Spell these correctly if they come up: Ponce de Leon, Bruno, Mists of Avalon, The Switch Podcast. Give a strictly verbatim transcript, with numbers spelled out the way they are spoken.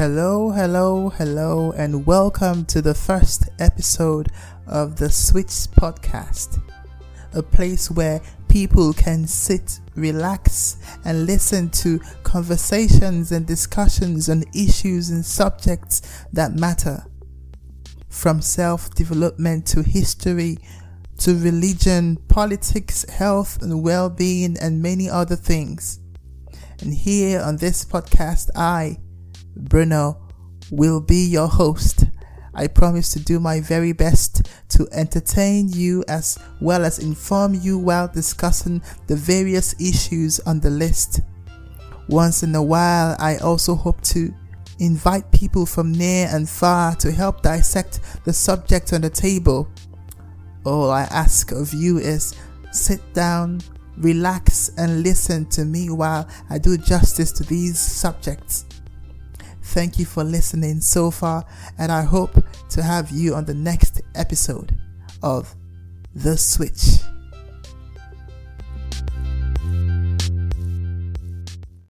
Hello, hello, hello, and welcome to the first episode of The Switch Podcast, a place where people can sit, relax, and listen to conversations and discussions on issues and subjects that matter, from self-development to history, to religion, politics, health and well-being, and many other things. And here on this podcast, I, Bruno, will be your host. I promise to do my very best to entertain you as well as inform you while discussing the various issues on the list. Once in a while, I also hope to invite people from near and far to help dissect the subject on the table. All I ask of you is sit down, relax, and listen to me while I do justice to these subjects. Thank you for listening so far, and I hope to have you on the next episode of The Switch.